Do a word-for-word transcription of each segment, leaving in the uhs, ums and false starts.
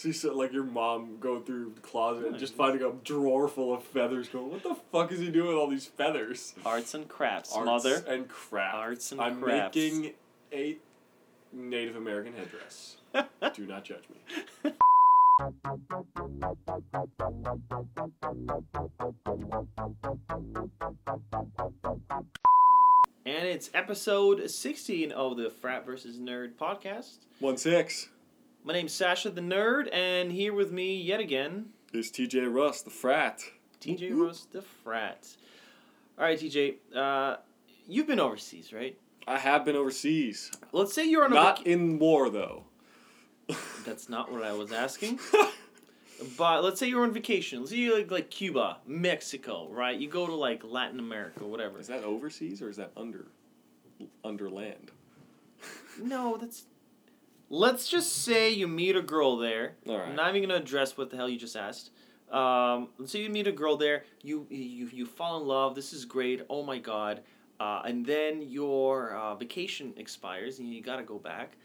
She said, like, your mom going through the closet and just finding a drawer full of feathers going, what the fuck is he doing with all these feathers? Arts and crafts, Arts mother. Arts and crafts. Arts and I'm crafts. I'm making a Native American headdress. Do not judge me. And it's episode sixteen of the Frat versus. Nerd podcast. one six My name's Sasha the Nerd, and here with me yet again is T J Russ the Frat. T J Whoop. Russ the Frat. All right, T J, uh, you've been overseas, right? I have been overseas. Let's say you're on a not vac- in war though. That's not what I was asking. But let's say you're on vacation. Let's say you're like, like Cuba, Mexico, right? You go to like Latin America, whatever. Is that overseas or is that under, under land? No, that's... Let's just say you meet a girl there. All right. I'm not even going to address what the hell you just asked. Um, let's say you meet a girl there. You you you fall in love. This is great. Oh, my God. Uh, and then your uh, vacation expires and you got to go back.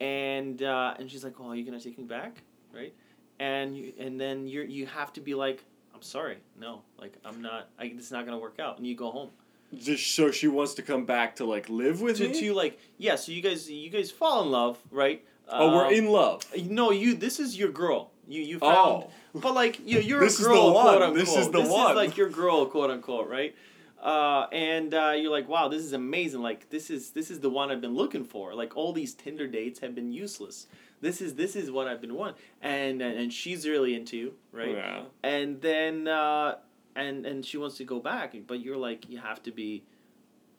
And uh, and she's like, well, are you going to take me back? Right? And you, and then you you have to be like, I'm sorry, no, like I'm not. I, it's not gonna work out, and you go home. Just so she wants to come back to like live with to, me. To like yeah, so you guys you guys fall in love, right? Oh, um, we're in love. No, you. This is your girl. You you found. Oh. But like you, you're this a girl, quote unquote. This is the this one. This is like your girl, quote unquote, right? Uh, and uh, you're like, wow, this is amazing. Like this is this is the one I've been looking for. Like all these Tinder dates have been useless. This is this is what I've been wanting, and and, and she's really into you, right? Yeah. And then uh, and and she wants to go back, but you're like, you have to be,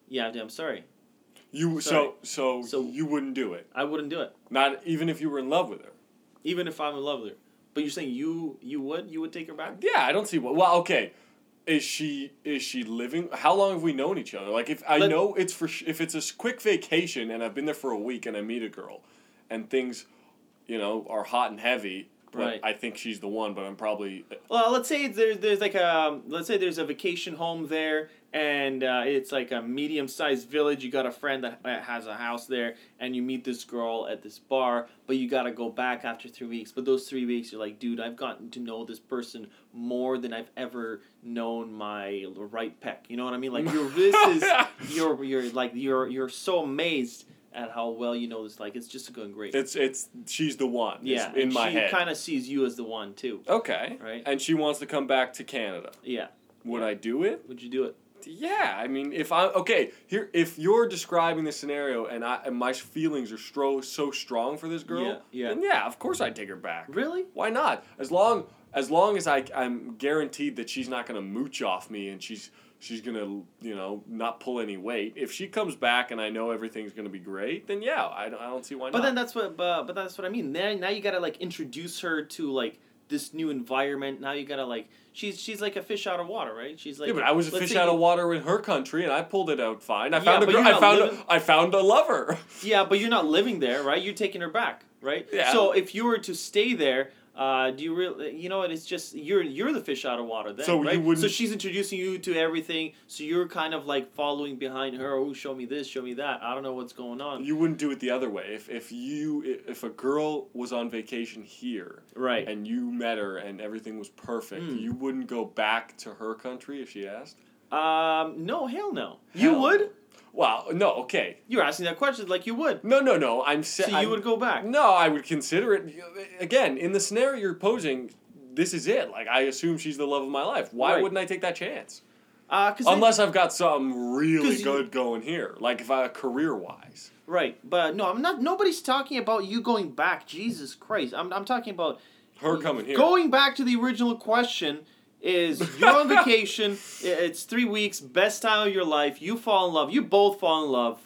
yeah. I'm sorry. You sorry. so so so you wouldn't do it. I wouldn't do it. Not even if you were in love with her. Even if I'm in love with her, but you're saying you you would you would take her back? Yeah, I don't see what. Well, okay. Is she is she living? How long have we known each other? Like if I Let, know it's for if it's a quick vacation and I've been there for a week and I meet a girl, and things. You know, are hot and heavy. But right. I think she's the one, but I'm probably... Well, let's say there's, there's like a... Let's say there's a vacation home there, and uh, it's like a medium-sized village. You got a friend that has a house there, and you meet this girl at this bar, but you got to go back after three weeks. But those three weeks, you're like, dude, I've gotten to know this person more than I've ever known my right peck. You know what I mean? Like, you're, this is... You're, you're, like, you're, you're so amazed... at how well you know this, like it's just going great. It's it's she's the one. Yeah, in my head. She kind of sees you as the one too. Okay, right. And she wants to come back to Canada. Yeah. Would yeah. I do it? Would you do it? Yeah, I mean, if I okay here, if you're describing the scenario and I and my feelings are so so strong for this girl, yeah, yeah. Then yeah, of course I'd take her back. Really? Why not? As long as long as I I'm guaranteed that she's not gonna mooch off me and she's. She's going to, you know, not pull any weight. If she comes back and I know everything's going to be great, then yeah, I don't, I don't see why but not. But then that's what uh, but that's what I mean. Then, now you got to, like, introduce her to, like, this new environment. Now you got to, like, she's she's like a fish out of water, right? She's like... Yeah, but I was a fish out of water in her country, and I pulled it out fine. I found, yeah, a, gr- I found, living... a, I found a lover. Yeah, but you're not living there, right? You're taking her back, right? Yeah. So if you were to stay there... Uh, do you really, you know, it's just, you're, you're the fish out of water then, so right? You wouldn't... So she's introducing you to everything, so you're kind of like following behind her, oh, show me this, show me that, I don't know what's going on. You wouldn't do it the other way. If, if you, if a girl was on vacation here, right, and you met her and everything was perfect, mm. you wouldn't go back to her country if she asked? Um, no, hell no. Hell. You would? Well, no, okay. You're asking that question like you would. No, no, no. I'm sa- So you I'm, would go back? No, I would consider it. Again, in the scenario you're posing, this is it. Like, I assume she's the love of my life. Why right. wouldn't I take that chance? Uh, cause Unless I, I've got something really good you, going here. Like, if I career-wise. Right. But, no, I'm not. Nobody's talking about you going back. Jesus Christ. I'm, I'm talking about... Her coming here. Going back to the original question... Is you're on vacation, it's three weeks, best time of your life, you fall in love, you both fall in love,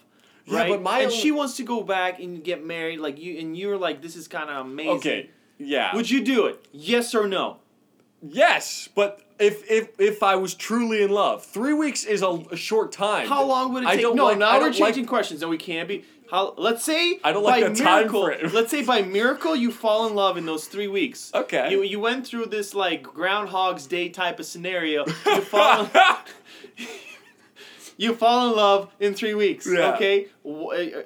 right? Yeah, but my and own... she wants to go back and get married, like you, and you're like, this is kind of amazing. Okay, yeah. Would you do it? Yes or no? Yes, but if if if I was truly in love, three weeks is a, a short time. How long would it take? I don't no, like, now I we're don't changing like... questions, and we can't be... How, let's say I don't like by the miracle. Time let's say by miracle you fall in love in those three weeks. Okay. You you went through this like Groundhog's Day type of scenario. You fall. In, you fall in love in three weeks, yeah. okay?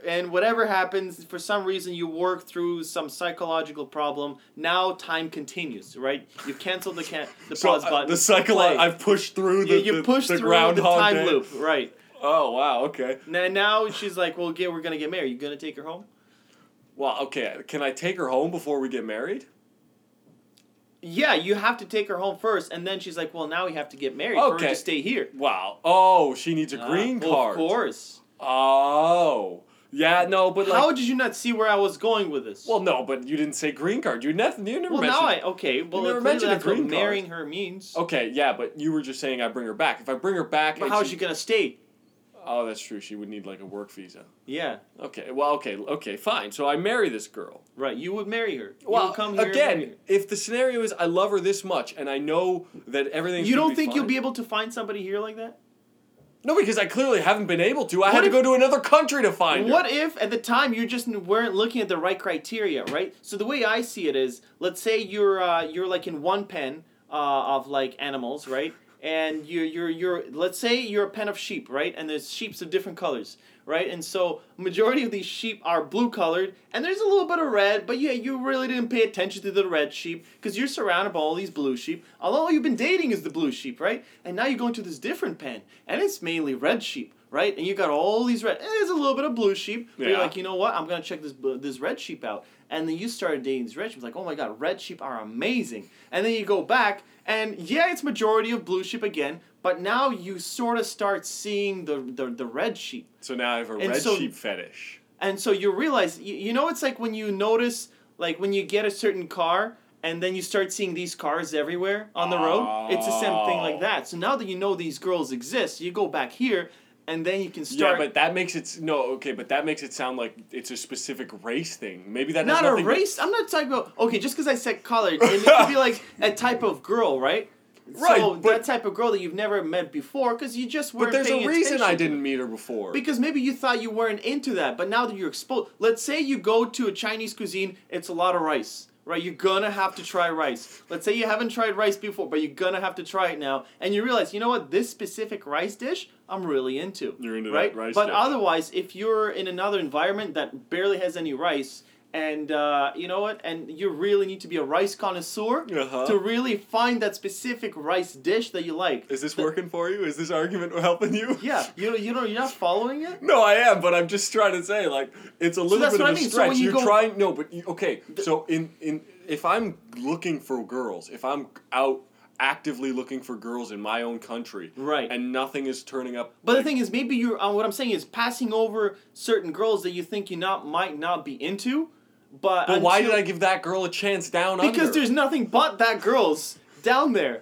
And whatever happens, for some reason you work through some psychological problem. Now time continues, right? You've canceled the can the so pause I, button. The cycle I've pushed through the you, you push the, the through the time day. loop, right? Oh wow, okay. Now, now she's like, "Well, get, we're gonna get married. You gonna take her home?" Well, okay. Can I take her home before we get married? Yeah, you have to take her home first, and then she's like, "Well, now we have to get married. Okay. For her to stay here." Wow. Oh, she needs a green uh, card. Of course. Oh. Yeah, no, but like... How did you not see where I was going with this? Well, no, but you didn't say green card. You, ne- you never well, mentioned... Well, now I... Okay, well, you never mentioned a green card. Marrying her means... Okay, yeah, but you were just saying I bring her back. If I bring her back... But how is she going to stay? Oh, that's true. She would need, like, a work visa. Yeah. Okay, well, okay, okay, fine. So I marry this girl. Right, you would marry her. Well, you would come here again, and marry her. If the scenario is I love her this much, and I know that everything's... You don't think fine. You'll be able to find somebody here like that? No, because I clearly haven't been able to. I what had if, to go to another country to find what her. What if, at the time, you just weren't looking at the right criteria, right? So the way I see it is, let's say you're uh, you're like in one pen uh, of like animals, right? And you're you're you're let's say you're a pen of sheep, right? And there's sheeps of different colors, right? And so majority of these sheep are blue colored, and there's a little bit of red, but yeah, you really didn't pay attention to the red sheep because you're surrounded by all these blue sheep. All you've been dating is the blue sheep, right? And now you go into this different pen, and it's mainly red sheep, right? And you got all these red, and there's a little bit of blue sheep. But yeah. You're like, you know what? I'm gonna check this this red sheep out. And then you started dating these red sheep. It's like, oh my god, red sheep are amazing. And then you go back, and yeah, it's majority of blue sheep again. But now you sort of start seeing the, the, the red sheep. So now I have a and red so, sheep fetish. And so you realize, you, you know, it's like when you notice, like when you get a certain car, and then you start seeing these cars everywhere on the oh. road. It's the same thing like that. So now that you know these girls exist, you go back here, and then you can start... Yeah, but that makes it... No, okay, but that makes it sound like it's a specific race thing. Maybe that not a race... But, I'm not talking about... Okay, just because I said color, it could be like a type of girl, right? Right, so but, that type of girl that you've never met before, because you just weren't paying attention. But there's a reason I didn't meet her before. Because maybe you thought you weren't into that, but now that you're exposed... Let's say you go to a Chinese cuisine, it's a lot of rice, right? You're gonna have to try rice. Let's say you haven't tried rice before, but you're gonna have to try it now. And you realize, you know what? This specific rice dish, I'm really into. You're into right? that rice but dish. But otherwise, if you're in another environment that barely has any rice... And uh, you know what? And you really need to be a rice connoisseur uh-huh. to really find that specific rice dish that you like. Is this the, working for you? Is this argument helping you? Yeah, you you know you're not following it. No, I am, but I'm just trying to say like it's a little so bit of I mean. a stretch. So you you're go, trying no, but you, okay. The, so in in if I'm looking for girls, if I'm out actively looking for girls in my own country, right, and nothing is turning up. But like, the thing is, maybe you're. Uh, what I'm saying is passing over certain girls that you think you not might not be into. But, but until, why did I give that girl a chance down because under? Because there's nothing but that girl's down there.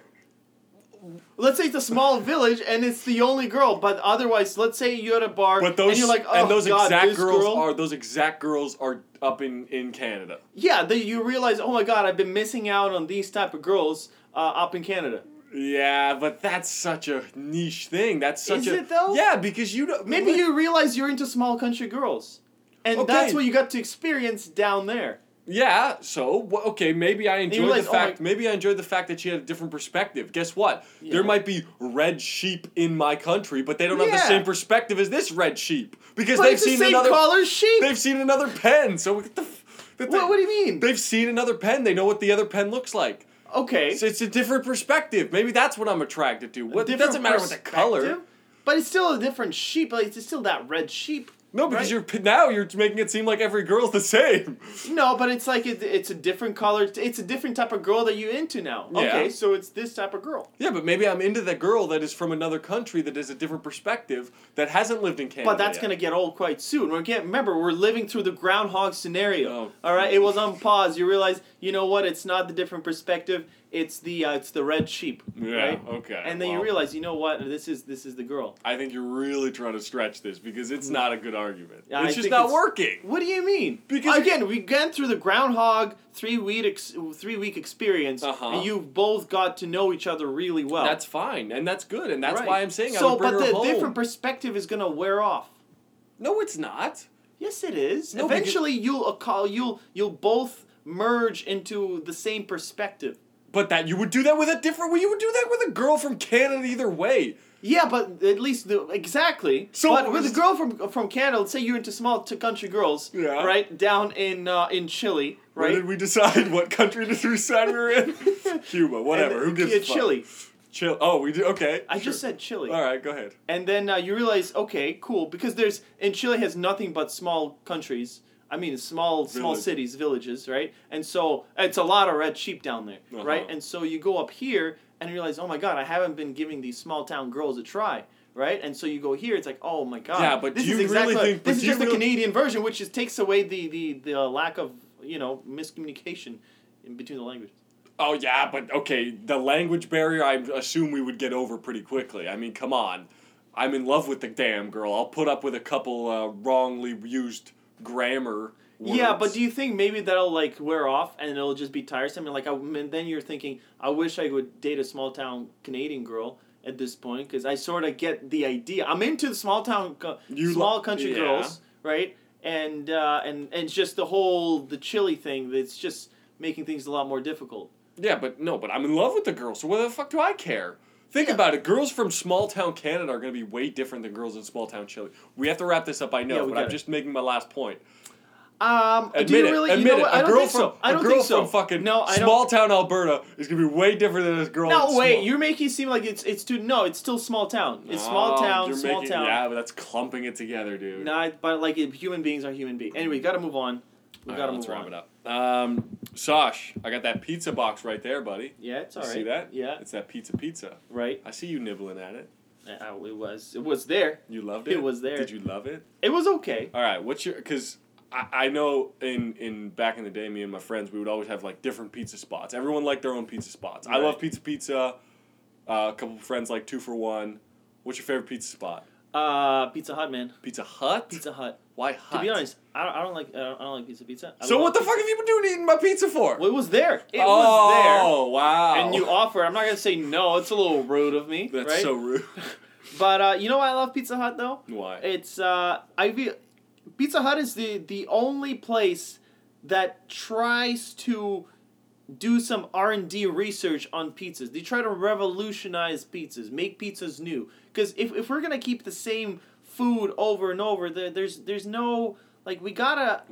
Let's say it's a small village and it's the only girl, but otherwise, let's say you're at a bar but those, and you're like, oh and those god, exact this girls girl. Are those exact girls are up in, in Canada. Yeah, they, you realize, oh my god, I've been missing out on these type of girls uh, up in Canada. Yeah, but that's such a niche thing. That's such Is a, it though? Yeah, because you don't. Maybe what? You realize you're into small country girls. And okay. That's what you got to experience down there. Yeah, so, okay, maybe I enjoyed realize, the fact oh my... maybe I enjoyed the fact that she had a different perspective. Guess what? Yeah. There might be red sheep in my country, but they don't yeah. have the same perspective as this red sheep. Because but they've it's seen the same another color sheep. They've seen another pen. So what the f- what, they, what do you mean? They've seen another pen. They know what the other pen looks like. Okay. So it's a different perspective. Maybe that's what I'm attracted to. What, it doesn't matter what the color. But it's still a different sheep. Like it's still that red sheep. No, because right? you're now you're making it seem like every girl's the same. No, but it's like it, it's a different color. It's a different type of girl that you're into now. Yeah. Okay, so it's this type of girl. Yeah, but maybe I'm into the girl that is from another country that has a different perspective that hasn't lived in Canada. But that's going to get old quite soon. We can't remember, we're living through the groundhog scenario. Oh. All right, it was on pause. You realize, you know what, it's not the different perspective. It's the uh, it's the red sheep, yeah, right? Okay. And then well, you realize, you know what? This is this is the girl. I think you're really trying to stretch this because it's not a good argument. I it's just not it's, working. What do you mean? Because again, we went through the groundhog three week ex- three week experience, uh-huh. and you both got to know each other really well. That's fine, and that's good, and that's right. why I'm saying so, I would bring her home. So, but the different perspective is gonna wear off. No, it's not. Yes, it is. No, eventually, you'll call you'll you'll both merge into the same perspective. But that you would do that with a different... You would do that with a girl from Canada either way. Yeah, but at least the exactly. So but with a girl from from Canada, let's say you're into small to country girls, yeah. right? Down in uh, in Chile, right? Where did we decide what country to decide we were in? Cuba, whatever. And, Who gives a yeah, fuck? Chile. Chile. Oh, we do. Okay. I sure. just said Chile. All right, go ahead. And then uh, you realize, okay, cool, because there's and Chile has nothing but small countries. I mean, small Village. small cities, villages, right? And so it's a lot of red sheep down there, uh-huh. right? And so you go up here and realize, oh my God, I haven't been giving these small town girls a try, right? And so you go here, it's like, oh my God, yeah, but this do you is exactly really think, this is just really the Canadian version, which is takes away the the the lack of you know miscommunication in between the languages. Oh yeah, but okay, the language barrier, I assume we would get over pretty quickly. I mean, come on, I'm in love with the damn girl. I'll put up with a couple uh, wrongly used grammar words. Yeah, but do you think maybe that'll like wear off and it'll just be tiresome? And like, I and then you're thinking, I wish I would date a small town Canadian girl at this point because I sort of get the idea. I'm into the small town, you small lo- country yeah. girls, right? And uh, and and just the whole the Chile thing. That's just making things a lot more difficult. Yeah, but no, but I'm in love with the girl. So what the fuck do I care? Think yeah. about it. Girls from small town Canada are going to be way different than girls in small town Chile. We have to wrap this up, I know, yeah, but I'm it. just making my last point. Um, admit do you really? It. Admit you know it. I don't think from, so. I don't think so. A girl from fucking no, small town Alberta is going to be way different than a girl. No, in wait. Small... You're making it seem like it's it's too. No, it's still small town. It's oh, small town, you're small making, town. Yeah, but that's clumping it together, dude. No, nah, but like human beings are human beings. Anyway, got to move on. We got to move on. Let's wrap it up. Um, Sash, I got that pizza box right there, buddy. Yeah, it's all you right. See that? Yeah. It's that Pizza Pizza. Right. I see you nibbling at it. Uh, it was it was there. You loved it? It was there. Did you love it? It was okay. All right, what's your... Because I, I know in, in back in the day, me and my friends, we would always have, like, different pizza spots. Everyone liked their own pizza spots. Right. I love Pizza Pizza. Uh, a couple of friends like two for one. What's your favorite pizza spot? Uh, Pizza Hut, man. Pizza Hut? Pizza Hut. Why Hut? To be honest, I don't, I don't like I don't, I don't like Pizza Pizza. I so what the pizza. fuck have you been doing eating my pizza for? Well, it was there. It oh, was there. Oh, wow. And you offer. I'm not going to say no. It's a little rude of me. That's right? so rude. But uh, you know why I love Pizza Hut, though? Why? It's, uh, I feel, Pizza Hut is the, the only place that tries to do some R and D research on pizzas. They try to revolutionize pizzas, make pizzas new. Because if, if we're going to keep the same food over and over, there, there's there's no... Like, we gotta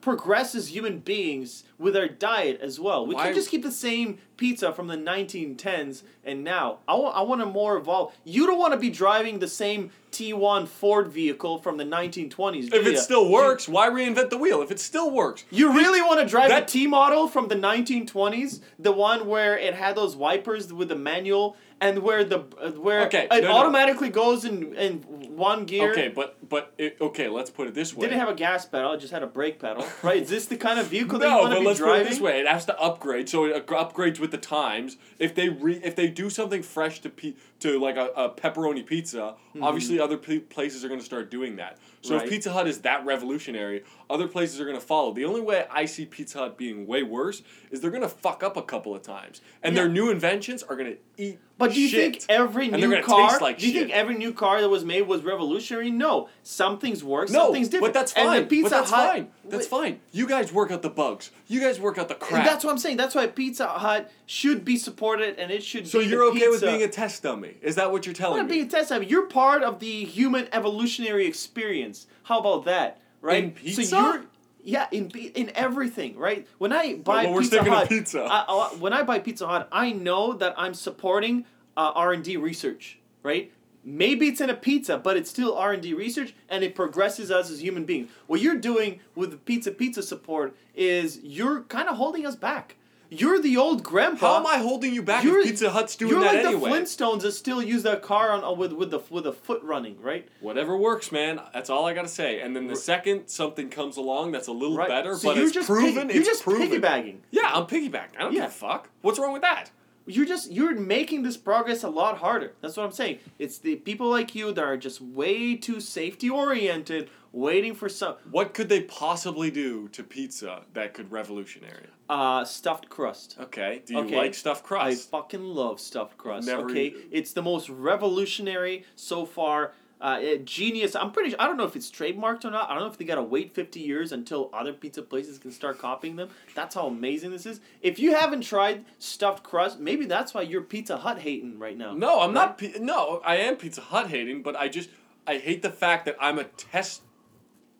progress as human beings with our diet as well. We Why? can't just keep the same pizza from the nineteen tens and now. I, w- I want to more evolve. You don't want to be driving the same T one Ford vehicle from the nineteen twenties. If it still works, why reinvent the wheel? If it still works. You really want to drive that- the T model from the nineteen twenties? The one where it had those wipers with the manual and where the uh, where okay, it no, automatically no. goes in, in one gear. Okay, but but it, okay, let's put it this way. It didn't have a gas pedal, it just had a brake pedal, right? Is this the kind of vehicle that no, you want to be driving? No, but let's put it this way. It has to upgrade, so it upgrades with the times. If they re, if they do something fresh to pe- to like a, a pepperoni pizza, mm-hmm. obviously other p- places are going to start doing that. So right. if Pizza Hut is that revolutionary, other places are going to follow. The only way I see Pizza Hut being way worse is they're going to fuck up a couple of times. And yeah. their new inventions are going to eat But do you shit. think every and new car like Do you shit. think every new car that was made was revolutionary? No. Some things work, no, some things different. But that's fine. And the Pizza but that's Hut, fine. That's wait. fine. You guys work out the bugs. You guys work out the crap. And that's what I'm saying. That's why Pizza Hut should be supported and it should so be So you're okay pizza. with being a test dummy? Is that what you're telling me? I'm not being a test dummy. You're part of the human evolutionary experience. How about that, right? In pizza? So you're, yeah, in in everything, right? When I buy no, well, Pizza Hut, pizza. I, I, when I buy Pizza Hut, I know that I'm supporting uh, R and D research, right? Maybe it's in a pizza, but it's still R and D research, and it progresses us as human beings. What you're doing with the Pizza Pizza support is you're kind of holding us back. You're the old grandpa. How am I holding you back you're, if Pizza Hut's doing that anyway? You're like the Flintstones that still use their car on, uh, with with the with a foot running, right? Whatever works, man. That's all I gotta say. And then the second something comes along that's a little right. better, so but it's proven. Pig- it's you're just proven. Piggybacking. Yeah, I'm piggybacking. I don't yeah. give a fuck. What's wrong with that? You're just you're making this progress a lot harder. That's what I'm saying. It's the people like you that are just way too safety oriented, waiting for some. What could they possibly do to pizza that could revolutionary? Uh, stuffed crust. Okay. Do you okay. like stuffed crust? I fucking love stuffed crust. Never okay. Eat. It's the most revolutionary so far. Uh, Uh, genius. I'm pretty sure, I don't know if it's trademarked or not. I don't know if they got to wait fifty years until other pizza places can start copying them. That's how amazing this is. If you haven't tried stuffed crust, maybe that's why you're Pizza Hut hating right now. No, I'm right? not. No, I am Pizza Hut hating, but I just, I hate the fact that I'm a test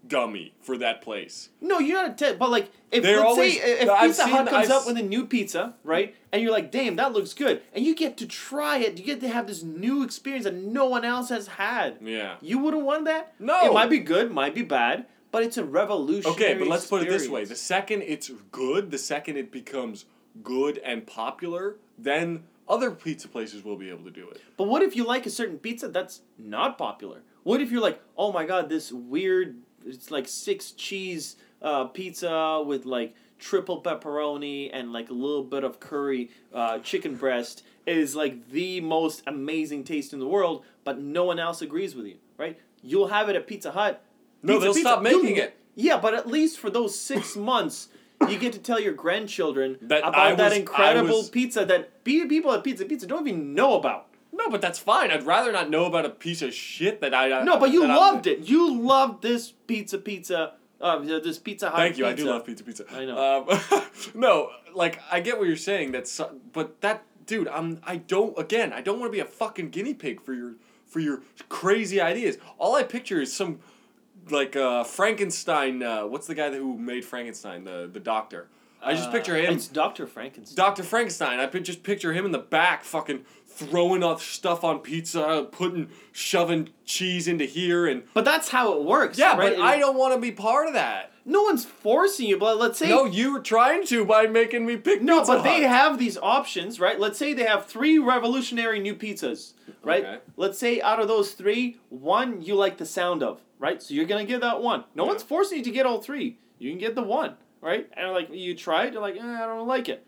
dummy for that place. No, you're not a test, but like, if They're let's always, say if I've Pizza seen, Hut comes I've up with a new pizza, right, and you're like, damn, that looks good, and you get to try it, you get to have this new experience that no one else has had. Yeah. You wouldn't want that? No. It might be good, might be bad, but it's a revolutionary Okay, but let's experience. Put it this way. The second it's good, the second it becomes good and popular, then other pizza places will be able to do it. But what if you like a certain pizza that's not popular? What if you're like, oh my god, this weird... It's like six cheese uh, pizza with like triple pepperoni and like a little bit of curry uh, chicken breast is like the most amazing taste in the world, but no one else agrees with you, right? You'll have it at Pizza Hut. No, pizza, they'll pizza. stop making You'll, it. Yeah, but at least for those six months, you get to tell your grandchildren that about I that was, incredible was... pizza that people at Pizza Pizza don't even know about. No, but that's fine. I'd rather not know about a piece of shit that I... Uh, no, but you loved I'm... it. You loved this Pizza Pizza, uh, this Pizza Hut Thank you. Pizza. I do love Pizza Pizza. I know. Um, no, like, I get what you're saying. That's, but that, dude, I'm, I don't, again, I don't want to be a fucking guinea pig for your, for your crazy ideas. All I picture is some, like, uh, Frankenstein, uh, what's the guy who made Frankenstein? The, the doctor. I just uh, picture him. It's Doctor Frankenstein. Doctor Frankenstein. I just picture him in the back fucking... throwing off stuff on pizza, putting, shoving cheese into here, and... But that's how it works, yeah, right? But I don't want to be part of that. No one's forcing you, but let's say... No, you were trying to by making me pick no, Pizza No, but Hut. They have these options, right? Let's say they have three revolutionary new pizzas, right? Okay. Let's say out of those three, one you like the sound of, right? So you're going to get that one. No yeah. one's forcing you to get all three. You can get the one, right? And like you try it, you're like, eh, I don't like it.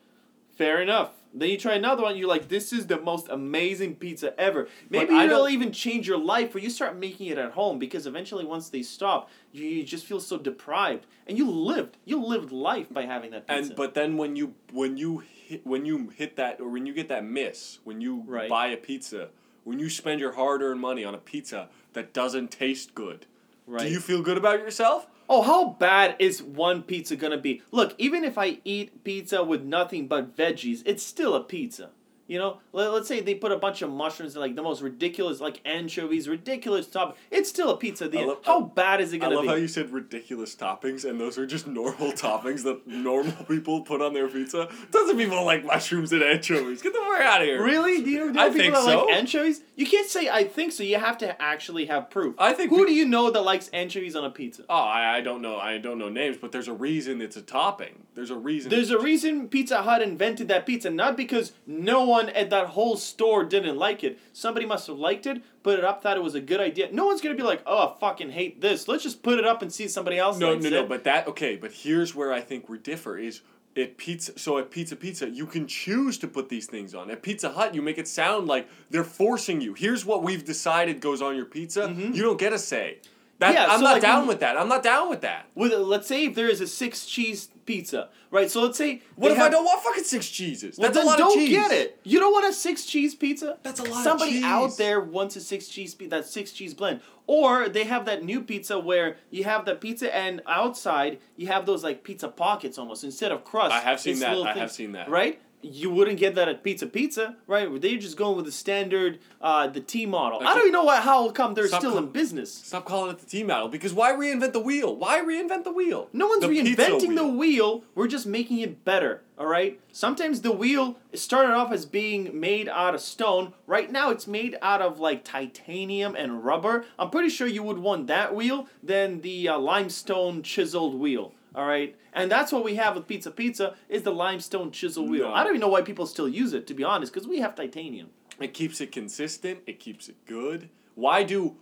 Fair enough. Then you try another one, you're like, this is the most amazing pizza ever. Maybe it'll even change your life where you start making it at home, because eventually once they stop, you, you just feel so deprived. And you lived. You lived life by having that pizza. And but then when you when you hit when you hit that or when you get that miss, when you right. buy a pizza, when you spend your hard earned money on a pizza that doesn't taste good, right. do you feel good about yourself? Oh, how bad is one pizza going to be? Look, even if I eat pizza with nothing but veggies, it's still a pizza. You know, let's say they put a bunch of mushrooms and like the most ridiculous, like anchovies, ridiculous toppings. It's still a pizza at the end. Love, how bad is it going to be? I love be? how you said ridiculous toppings, and those are just normal toppings that normal people put on their pizza. Doesn't people don't like mushrooms and anchovies? Get the fuck out of here. Really? Do you know I people think that so. like anchovies? You can't say I think so. You have to actually have proof. I think. Who pe- do you know that likes anchovies on a pizza? Oh, I, I don't know. I don't know names, but there's a reason it's a topping. There's a reason. There's a reason Pizza Hut invented that pizza, not because no one at that whole store didn't like it. Somebody must have liked it, put it up, thought it was a good idea. No one's gonna be like, oh, I fucking hate this. Let's just put it up and see if somebody else no, likes no, it. No, no, no, but that, okay, but here's where I think we differ is at pizza, so at Pizza Pizza, you can choose to put these things on. At Pizza Hut, you make it sound like they're forcing you. Here's what we've decided goes on your pizza. Mm-hmm. You don't get a say. That, yeah, I'm so not like down when, with that. I'm not down with that. With let's say if there is a six cheese pizza, right? So let's say what if have, I don't want fucking six cheeses? Well, that's a lot of cheese. Don't get it. You don't want a six cheese pizza? That's a lot Somebody of cheese. Somebody out there wants a six cheese pizza, that six cheese blend. Or they have that new pizza where you have the pizza and outside you have those like pizza pockets almost instead of crust. I have seen that. I thing, have seen that. Right? You wouldn't get that at Pizza Pizza, right? They're just going with the standard, uh, the T model. Like I don't even know why, how come they're still call, in business. Stop calling it the T model, because why reinvent the wheel? Why reinvent the wheel? No one's the reinventing wheel. the wheel. We're just making it better, all right? Sometimes the wheel started off as being made out of stone. Right now it's made out of, like, titanium and rubber. I'm pretty sure you would want that wheel than the uh, limestone chiseled wheel. All right, and that's what we have with Pizza Pizza is the limestone chisel wheel. No. I don't even know why people still use it, to be honest, because we have titanium. It keeps it consistent. It keeps it good. Why do...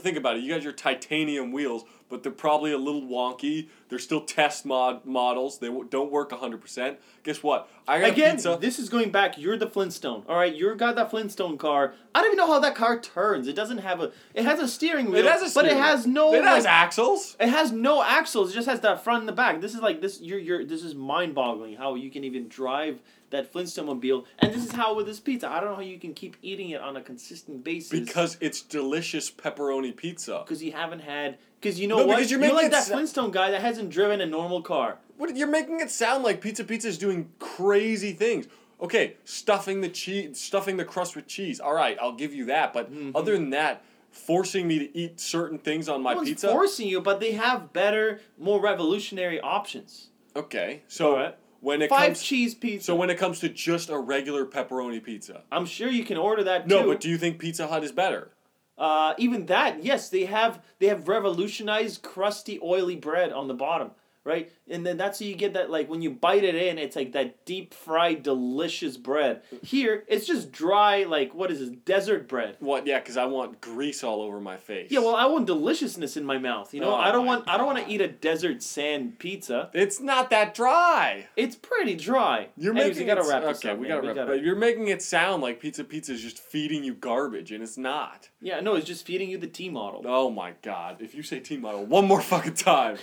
Think about it. You got your titanium wheels, but they're probably a little wonky. They're still test mod models. They w- don't work one hundred percent. Guess what? I got Again, pizza. This is going back. You're the Flintstone. All right, you got that Flintstone car. I don't even know how that car turns. It doesn't have a... It has a steering wheel. It has a steering wheel. But it has no... It has like, axles. It has no axles. It just has that front and the back. This is like... this. You're, you're, this is mind-boggling how you can even drive that Flintstone-mobile. And this is how with this pizza. I don't know how you can keep eating it on a consistent basis. Because it's delicious pepperoni pizza. Because you haven't had... Because you know no, what? Because you're, you're like that sa- Flintstone guy that hasn't driven a normal car. What, you're making it sound like Pizza Pizza is doing crazy things. Okay, stuffing the cheese, stuffing the crust with cheese. All right, I'll give you that. But mm-hmm. other than that, forcing me to eat certain things on my no pizza. No one's forcing you, but they have better, more revolutionary options. Okay, so right. when it Five comes cheese pizza. So when it comes to just a regular pepperoni pizza, I'm sure you can order that too. No, but do you think Pizza Hut is better? Uh, even that, yes, they have they have revolutionized crusty, oily bread on the bottom, right? And then that's how you get that, like, when you bite it in, it's like that deep-fried, delicious bread. Here, it's just dry, like, what is this, desert bread. What, yeah, because I want grease all over my face. Yeah, well, I want deliciousness in my mouth, you know? Oh, I don't want God. I don't want to eat a desert sand pizza. It's not that dry. It's pretty dry. You're Anyways, making we gotta it, wrap this okay, up, we gotta we wrap gotta, You're making it sound like Pizza Pizza is just feeding you garbage, and it's not. Yeah, no, it's just feeding you the T-model. Oh, my God. If you say T-model one more fucking time...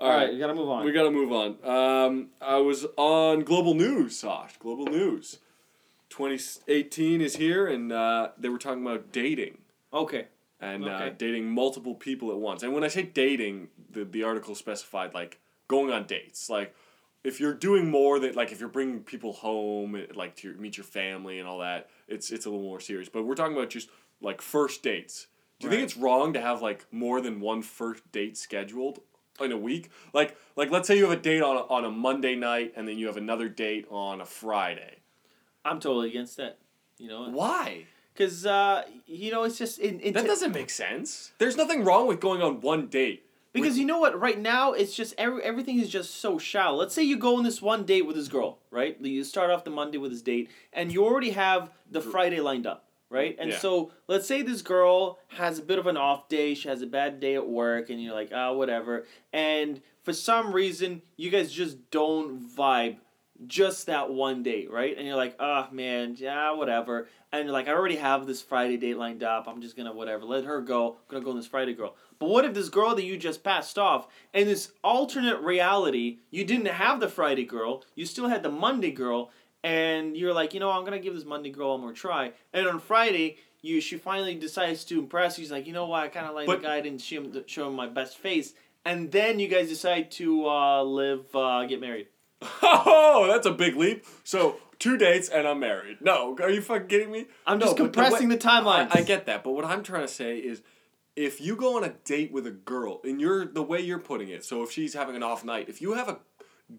All right, right, we gotta move on. We gotta move on. Um, I was on Global News, Sash. Global News. twenty eighteen is here, and uh, they were talking about dating. Okay. And okay. Uh, dating multiple people at once. And when I say dating, the, the article specified, like, going on dates. Like, if you're doing more than, like, if you're bringing people home, like, to your, meet your family and all that, it's, it's a little more serious. But we're talking about just, like, first dates. Do you right. think it's wrong to have, like, more than one first date scheduled? In a week, like like let's say you have a date on a, on a Monday night, and then you have another date on a Friday. I'm totally against that. You know why? Because uh, you know it's just it, it that t- doesn't make sense. There's nothing wrong with going on one date. Because with- you know what? Right now, it's just every everything is just so shallow. Let's say you go on this one date with this girl, right? You start off the Monday with this date, and you already have the Friday lined up. Right? And yeah. so, let's say this girl has a bit of an off day, she has a bad day at work, and you're like, ah, oh, whatever. And for some reason, you guys just don't vibe just that one day, right? And you're like, ah, oh, man, yeah, whatever. And you're like, I already have this Friday date lined up, I'm just gonna whatever, let her go, I'm gonna go on this Friday girl. But what if this girl that you just passed off, in this alternate reality, you didn't have the Friday girl, you still had the Monday girl, and you're like, you know, I'm going to give this Monday girl one more try. And on Friday, you she finally decides to impress. She's like, you know what? I kind of like but, the guy. I didn't show him, show him my best face. And then you guys decide to uh, live, uh, get married. Oh, that's a big leap. So, two dates and I'm married. No, are you fucking kidding me? I'm no, just compressing the, way, the timelines. I, I get that. But what I'm trying to say is, if you go on a date with a girl, and you're the way you're putting it, so if she's having an off night, if you have a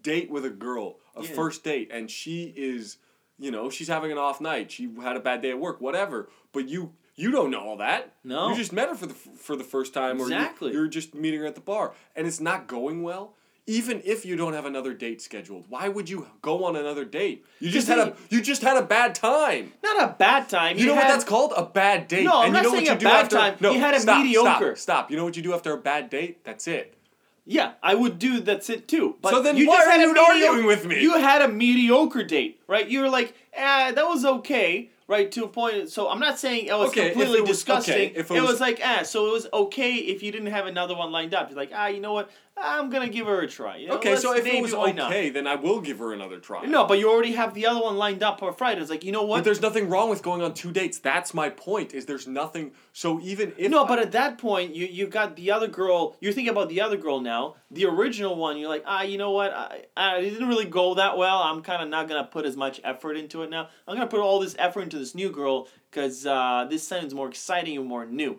date with a girl, a yeah. first date, and she is, you know, she's having an off night, she had a bad day at work, whatever, but you you don't know all that. No. You just met her for the for the first time, exactly. or you, you're just meeting her at the bar, and it's not going well, even if you don't have another date scheduled. Why would you go on another date? You just had they, a you just had a bad time. Not a bad time. You, you know had, what that's called? A bad date. No, I'm and not you know saying what you a bad after, time. No, you had a stop, mediocre. Stop, stop. You know what you do after a bad date? That's it. Yeah, I would do that's it too. But so then you why are you medi- arguing with me? You had a mediocre date, right? You were like, eh, that was okay, right, to a point. So I'm not saying oh, it's okay, completely it was, disgusting. Okay, it, was, it was like, ah, eh, so it was okay if you didn't have another one lined up. You're like, ah, you know what? I'm going to give her a try. You know, okay, so if it was okay, then I will give her another try. No, but you already have the other one lined up for Friday. It's like, you know what? But there's nothing wrong with going on two dates. That's my point, is there's nothing. So even if... No, I, but at that point, you, you got the other girl. You're thinking about the other girl now. The original one, you're like, ah, you know what? I, I it didn't really go that well. I'm kind of not going to put as much effort into it now. I'm going to put all this effort into this new girl because uh, this sounds more exciting and more new,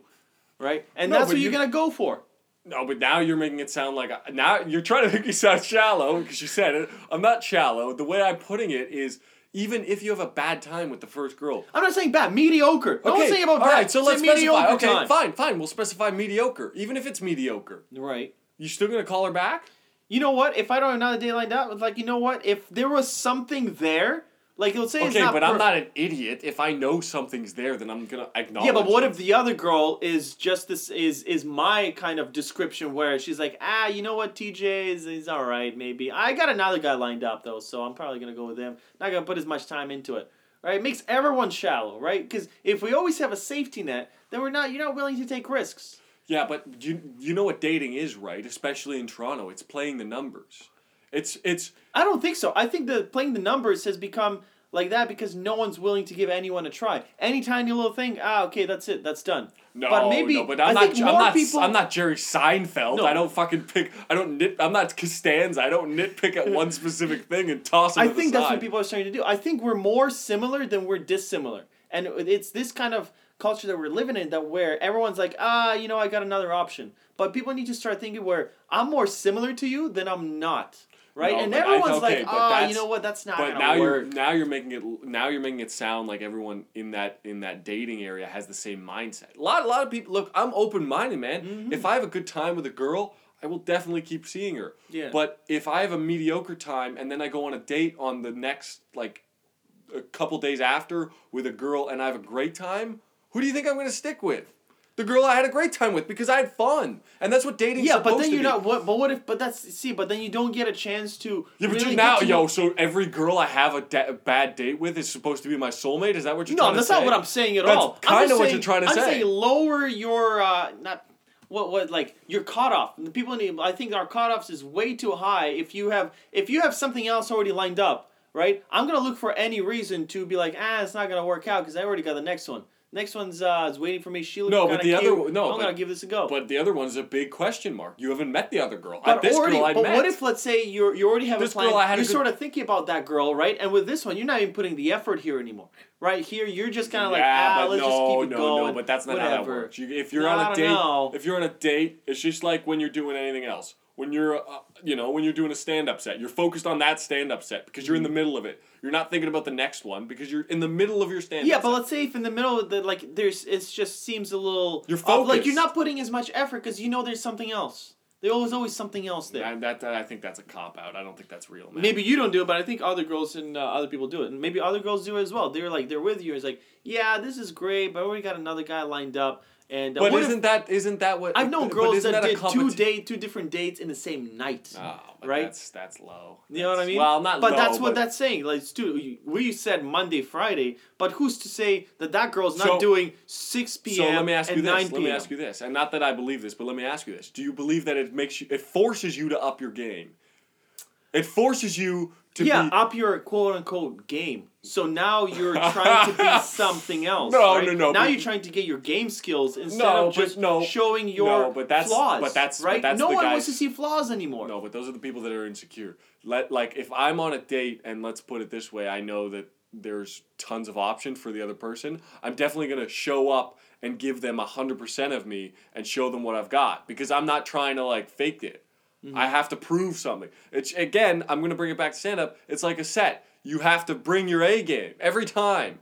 right? And no, that's what you're going to go for. No, but now you're making it sound like... I, now you're trying to make me sound shallow, because you said it. I'm not shallow. The way I'm putting it is, even if you have a bad time with the first girl... I'm not saying bad. Mediocre. Okay. No one's saying about bad. All right, so let's specify. Okay, time. fine, fine. We'll specify mediocre, even if it's mediocre. Right. You still going to call her back? You know what? If I don't have another day lined up, it's like, you know what? If there was something there... Like, he'll say okay, it's not Okay, but per- I'm not an idiot. If I know something's there, then I'm going to acknowledge it. Yeah, but what it. if the other girl is just this, is is my kind of description where she's like, ah, you know what, T J is he's all right, maybe. I got another guy lined up, though, so I'm probably going to go with him. Not going to put as much time into it. Right? It makes everyone shallow, right? Because if we always have a safety net, then we're not, you're not willing to take risks. Yeah, but you you know what dating is, right? Especially in Toronto. It's playing the numbers. It's it's. I don't think so. I think that playing the numbers has become like that because no one's willing to give anyone a try. Any tiny little thing, ah, okay, that's it, that's done. No, but maybe, no, but I'm I not. Think I'm more not. People... I'm not Jerry Seinfeld. No. I don't fucking pick. I don't nit. I'm not Costanza. I don't nitpick at one specific thing and toss it. I to think the that's side. What people are starting to do. I think we're more similar than we're dissimilar, and it's this kind of culture that we're living in that where everyone's like, ah, you know, I got another option. But people need to start thinking where I'm more similar to you than I'm not. Right, no, and everyone's I, okay, like, "Oh, you know what? That's not going to work." But now you're now you're making it now you're making it sound like everyone in that in that dating area has the same mindset. A lot a lot of people look. I'm open minded, man. Mm-hmm. If I have a good time with a girl, I will definitely keep seeing her. Yeah. But if I have a mediocre time and then I go on a date on the next like a couple days after with a girl and I have a great time, who do you think I'm going to stick with? The girl I had a great time with because I had fun, and that's what dating's yeah, supposed to be. Yeah, but then you're not. What, but what if? But that's see. But then you don't get a chance to. Yeah, but really now, yo. Know. So every girl I have a, da- a bad date with is supposed to be my soulmate. Is that what you're? No, trying to say? No, that's not what I'm saying at that's all. That's kind of what you're trying to I'm say. I'm saying lower your uh, not what what like your cutoff. The people need. I think our cutoffs is way too high. If you have if you have something else already lined up, right? I'm gonna look for any reason to be like, ah, it's not gonna work out because I already got the next one. Next one's uh, is waiting for me. She looks no, but the cute. Other no, I'm but, gonna give this a go. But the other one's a big question mark. You haven't met the other girl. But I, this already, girl I but met. What if let's say you you already have this a plan. Girl I had you're a good... sort of thinking about that girl, right? And with this one, you're not even putting the effort here anymore, right? Here, you're just kind of yeah, like ah, let's no, just keep it no, going. No, no, but that's not whatever. How that works. You, if you're no, on a date, know. If you're on a date, it's just like when you're doing anything else. When you're, uh, you know, when you're doing a stand-up set, you're focused on that stand-up set because you're in the middle of it. You're not thinking about the next one because you're in the middle of your stand-up. Yeah, but set. Let's say if in the middle of the like, there's it just seems a little. You're focused. Uh, like you're not putting as much effort because you know there's something else. There's always always something else there. Yeah, that, that I think that's a cop out. I don't think that's real, man. Maybe you don't do it, but I think other girls and uh, other people do it, and maybe other girls do it as well. They're like they're with you. It's like yeah, this is great, but we got another guy lined up. And, uh, but isn't if, that isn't that what I've known girls that, that did competi- two day two different dates in the same night. Oh, but right? That's that's low. You that's, know what I mean? Well, not but low, that's what but that's saying. Like, dude, we said Monday, Friday, but who's to say that that girl's not so, doing six p.m. So let me ask and you this. nine p.m. Let me ask you this, and not that I believe this, but let me ask you this: do you believe that it makes you? It forces you to up your game. It forces you to yeah, be... up your quote-unquote game. So now you're trying to be something else, No, right? no, no. Now you're trying to get your game skills instead no, of just no, showing your no, but that's, flaws, but that's, right? But that's no one guys... wants to see flaws anymore. No, but those are the people that are insecure. Let Like, if I'm on a date, and let's put it this way, I know that there's tons of options for the other person, I'm definitely going to show up and give them one hundred percent of me and show them what I've got because I'm not trying to, like, fake it. Mm-hmm. I have to prove something. It's again, I'm going to bring it back to stand-up. It's like a set. You have to bring your A game every time.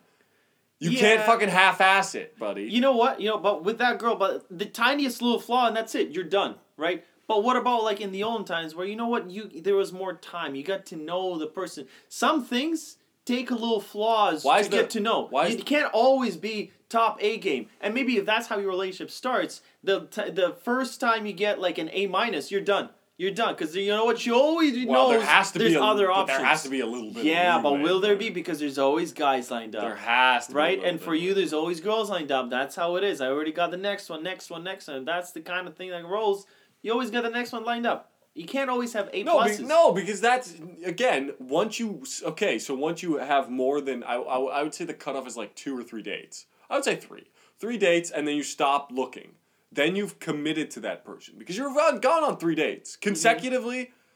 You yeah. can't fucking half-ass it, buddy. You know what? You know, but with that girl, but the tiniest little flaw, and that's it. You're done, right? But what about like in the olden times where, you know what, you there was more time. You got to know the person. Some things take a little flaws why to the, get to know. Why is it can't always be top A game. And maybe if that's how your relationship starts, the t- the first time you get like an A minus, you're done. You're done, because you know what? You always well, knows there has to there's be a, other options. There has to be a little bit Yeah, of but will there be? Because there's always guys lined up. There has to right? be. Right? And for you, there's always girls lined up. That's how it is. I already got the next one, next one, next one. That's the kind of thing that rolls. You always got the next one lined up. You can't always have A pluses. No, no, because that's, again, once you, okay, so once you have more than, I, I, I would say the cutoff is like two or three dates. I would say three. Three dates, and then you stop looking. Then you've committed to that person because you've gone on three dates consecutively. Mm-hmm.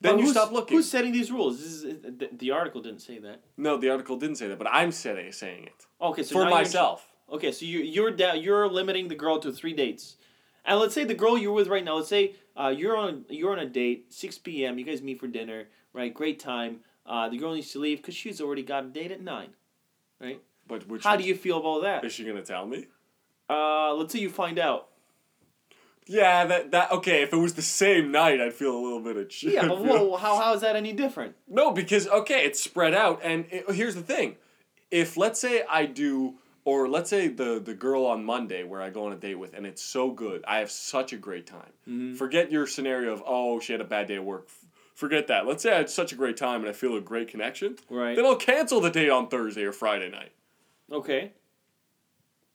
Then you stop looking. Who's setting these rules? This is, the, the article didn't say that. No, the article didn't say that, but I'm saying it. Okay, so for myself. You're, okay, so you, you're da- you're limiting the girl to three dates, and let's say the girl you're with right now. Let's say uh, you're on you're on a date, six p.m. You guys meet for dinner, right? Great time. Uh, the girl needs to leave because she's already got a date at nine, right? But which how do you feel about that? Is she gonna tell me? Uh, let's say you find out. Yeah, that, that okay, if it was the same night, I'd feel a little bit of shit. Yeah, but whoa, how how is that any different? No, because, okay, it's spread out, and it, here's the thing. If, let's say, I do, or let's say the, the girl on Monday where I go on a date with, and it's so good, I have such a great time. Mm-hmm. Forget your scenario of, oh, she had a bad day at work. Forget that. Let's say I had such a great time and I feel a great connection. Right. Then I'll cancel the date on Thursday or Friday night. Okay.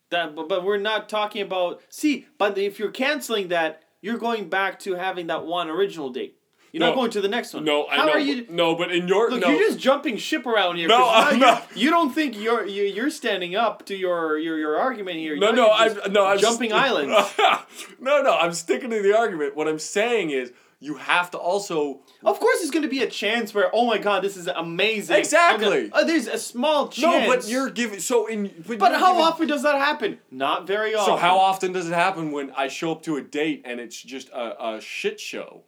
That, but, but we're not talking about... See, but if you're canceling that, you're going back to having that one original date. You're no, not going to the next one. No, How I know. Are you, no, but in your... Look, no. You're just jumping ship around here. No, I'm not. You don't think you're you, you're standing up to your your, your argument here. You're no, no, I'm, no, I'm... Jumping st- islands. no, no, I'm sticking to the argument. What I'm saying is... You have to also... Of course there's going to be a chance where, oh my God, this is amazing. Exactly. Gonna, uh, there's a small chance. No, but you're giving... So in. But, but how giving, often does that happen? Not very often. So how often does it happen when I show up to a date and it's just a, a shit show?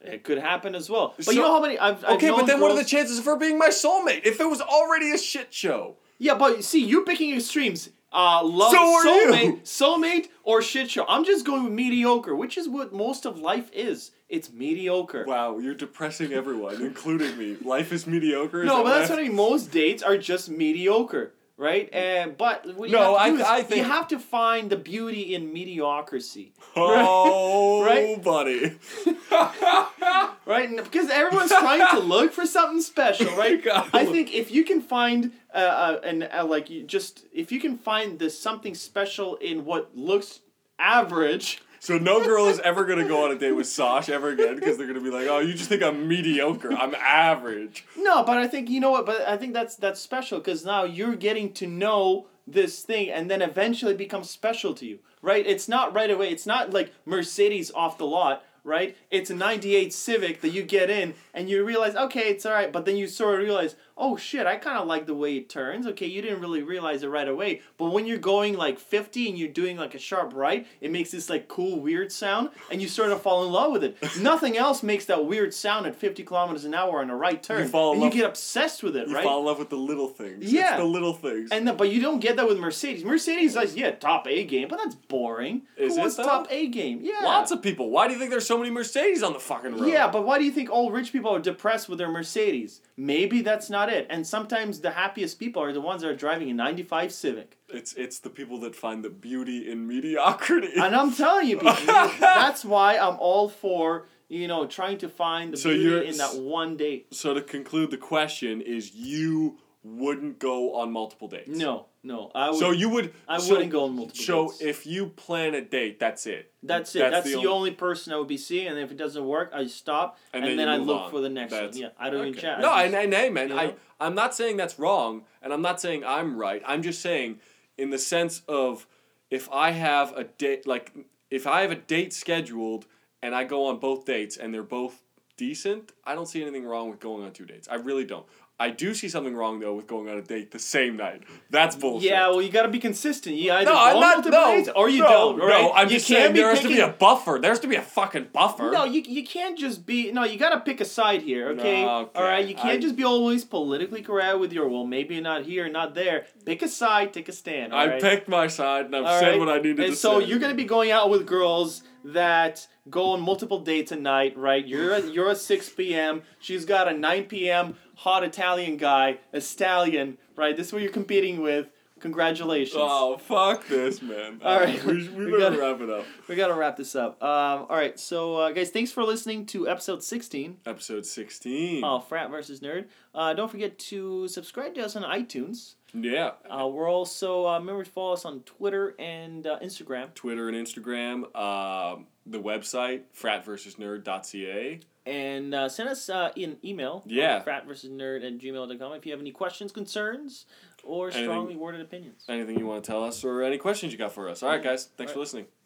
It could happen as well. But so, you know how many... I've, I've okay, but then girls, what are the chances of her being my soulmate? If it was already a shit show. Yeah, but see, you're picking extremes. Uh, love, so soulmate, you. soulmate, or shit show. I'm just going with mediocre, which is what most of life is. It's mediocre. Wow, you're depressing everyone, including me. Life is mediocre. No, is but that that's what I mean. Most dates are just mediocre, right? And but what you no, have to do I, is I think you have to find the beauty in mediocrity. Oh, right? buddy. Right, and because everyone's trying to look for something special, right? I think if you can find. Uh, uh, and uh, like you just if you can find this something special in what looks average. So no girl is ever gonna go on a date with Sasha ever again because they're gonna be like, oh, you just think I'm mediocre, I'm average. No, but I think you know what? But I think that's that's special because now you're getting to know this thing and then eventually becomes special to you, right? It's not right away. It's not like Mercedes off the lot. Right? It's a ninety-eight Civic that you get in and you realize, okay, it's all right. But then you sort of realize, oh shit, I kind of like the way it turns. Okay, you didn't really realize it right away. But when you're going like fifty and you're doing like a sharp right, it makes this like cool, weird sound and you sort of fall in love with it. Nothing else makes that weird sound at fifty kilometers an hour on a right turn. You fall in and love, you get obsessed with it, you right? You fall in love with the little things. Yeah. It's the little things. And the, But you don't get that with Mercedes. Mercedes is like, yeah, top A game, but that's boring. Is Who it though? Top A game? Yeah. Lots of people. Why do you think there's so So many Mercedes on the fucking road. Yeah, but why do you think all rich people are depressed with their Mercedes? Maybe that's not it. And sometimes the happiest people are the ones that are driving a ninety-five Civic. It's it's the people that find the beauty in mediocrity. And I'm telling you, people, that's why I'm all for, you know, trying to find the so beauty in that one date. So to conclude, the question is you wouldn't go on multiple dates. No, no. I would, so you would... I so, wouldn't go on multiple so dates. So if you plan a date, that's it. That's it. That's, that's the, the only, only person I would be seeing. And if it doesn't work, I stop. And, and then, then I look on. for the next that's, one. Yeah, I don't okay. even chat. No, just, and, and hey, man, you know? I, I'm not saying that's wrong. And I'm not saying I'm right. I'm just saying in the sense of if I have a date... Like, if I have a date scheduled and I go on both dates and they're both decent, I don't see anything wrong with going on two dates. I really don't. I do see something wrong, though, with going on a date the same night. That's bullshit. Yeah, well, you got to be consistent. You either no, I'm not, no, dates or you no, don't, right? No, I'm you just saying there has picking... to be a buffer. There has to be a fucking buffer. No, you you can't just be... No, you got to pick a side here, okay? No, okay. All right? You can't I... just be always politically correct with your, well, maybe not here, not there. Pick a side, take a stand, all I right? picked my side, and I've all said right? what I needed and to so say. So you're going to be going out with girls that... Go on multiple dates a night, right? You're a, you're a six p.m. She's got a nine p.m. hot Italian guy, a stallion, right? This is what you're competing with. Congratulations. Oh, fuck this, man. All right. We, we, we better gotta, wrap it up. We got to wrap this up. Um, all right. So, uh, guys, thanks for listening to episode sixteen. Episode sixteen. Oh, Frat versus. Nerd. Uh, don't forget to subscribe to us on iTunes. Yeah. Uh, we're also, uh, remember to follow us on Twitter and uh, Instagram. Twitter and Instagram. Um, the website, frat versus nerd dot c a. And uh, send us uh, an email. Yeah. frat versus nerd at gmail dot com if you have any questions, concerns, or anything, strongly worded opinions. Anything you want to tell us or any questions you got for us. All right, guys. Thanks All right. for listening.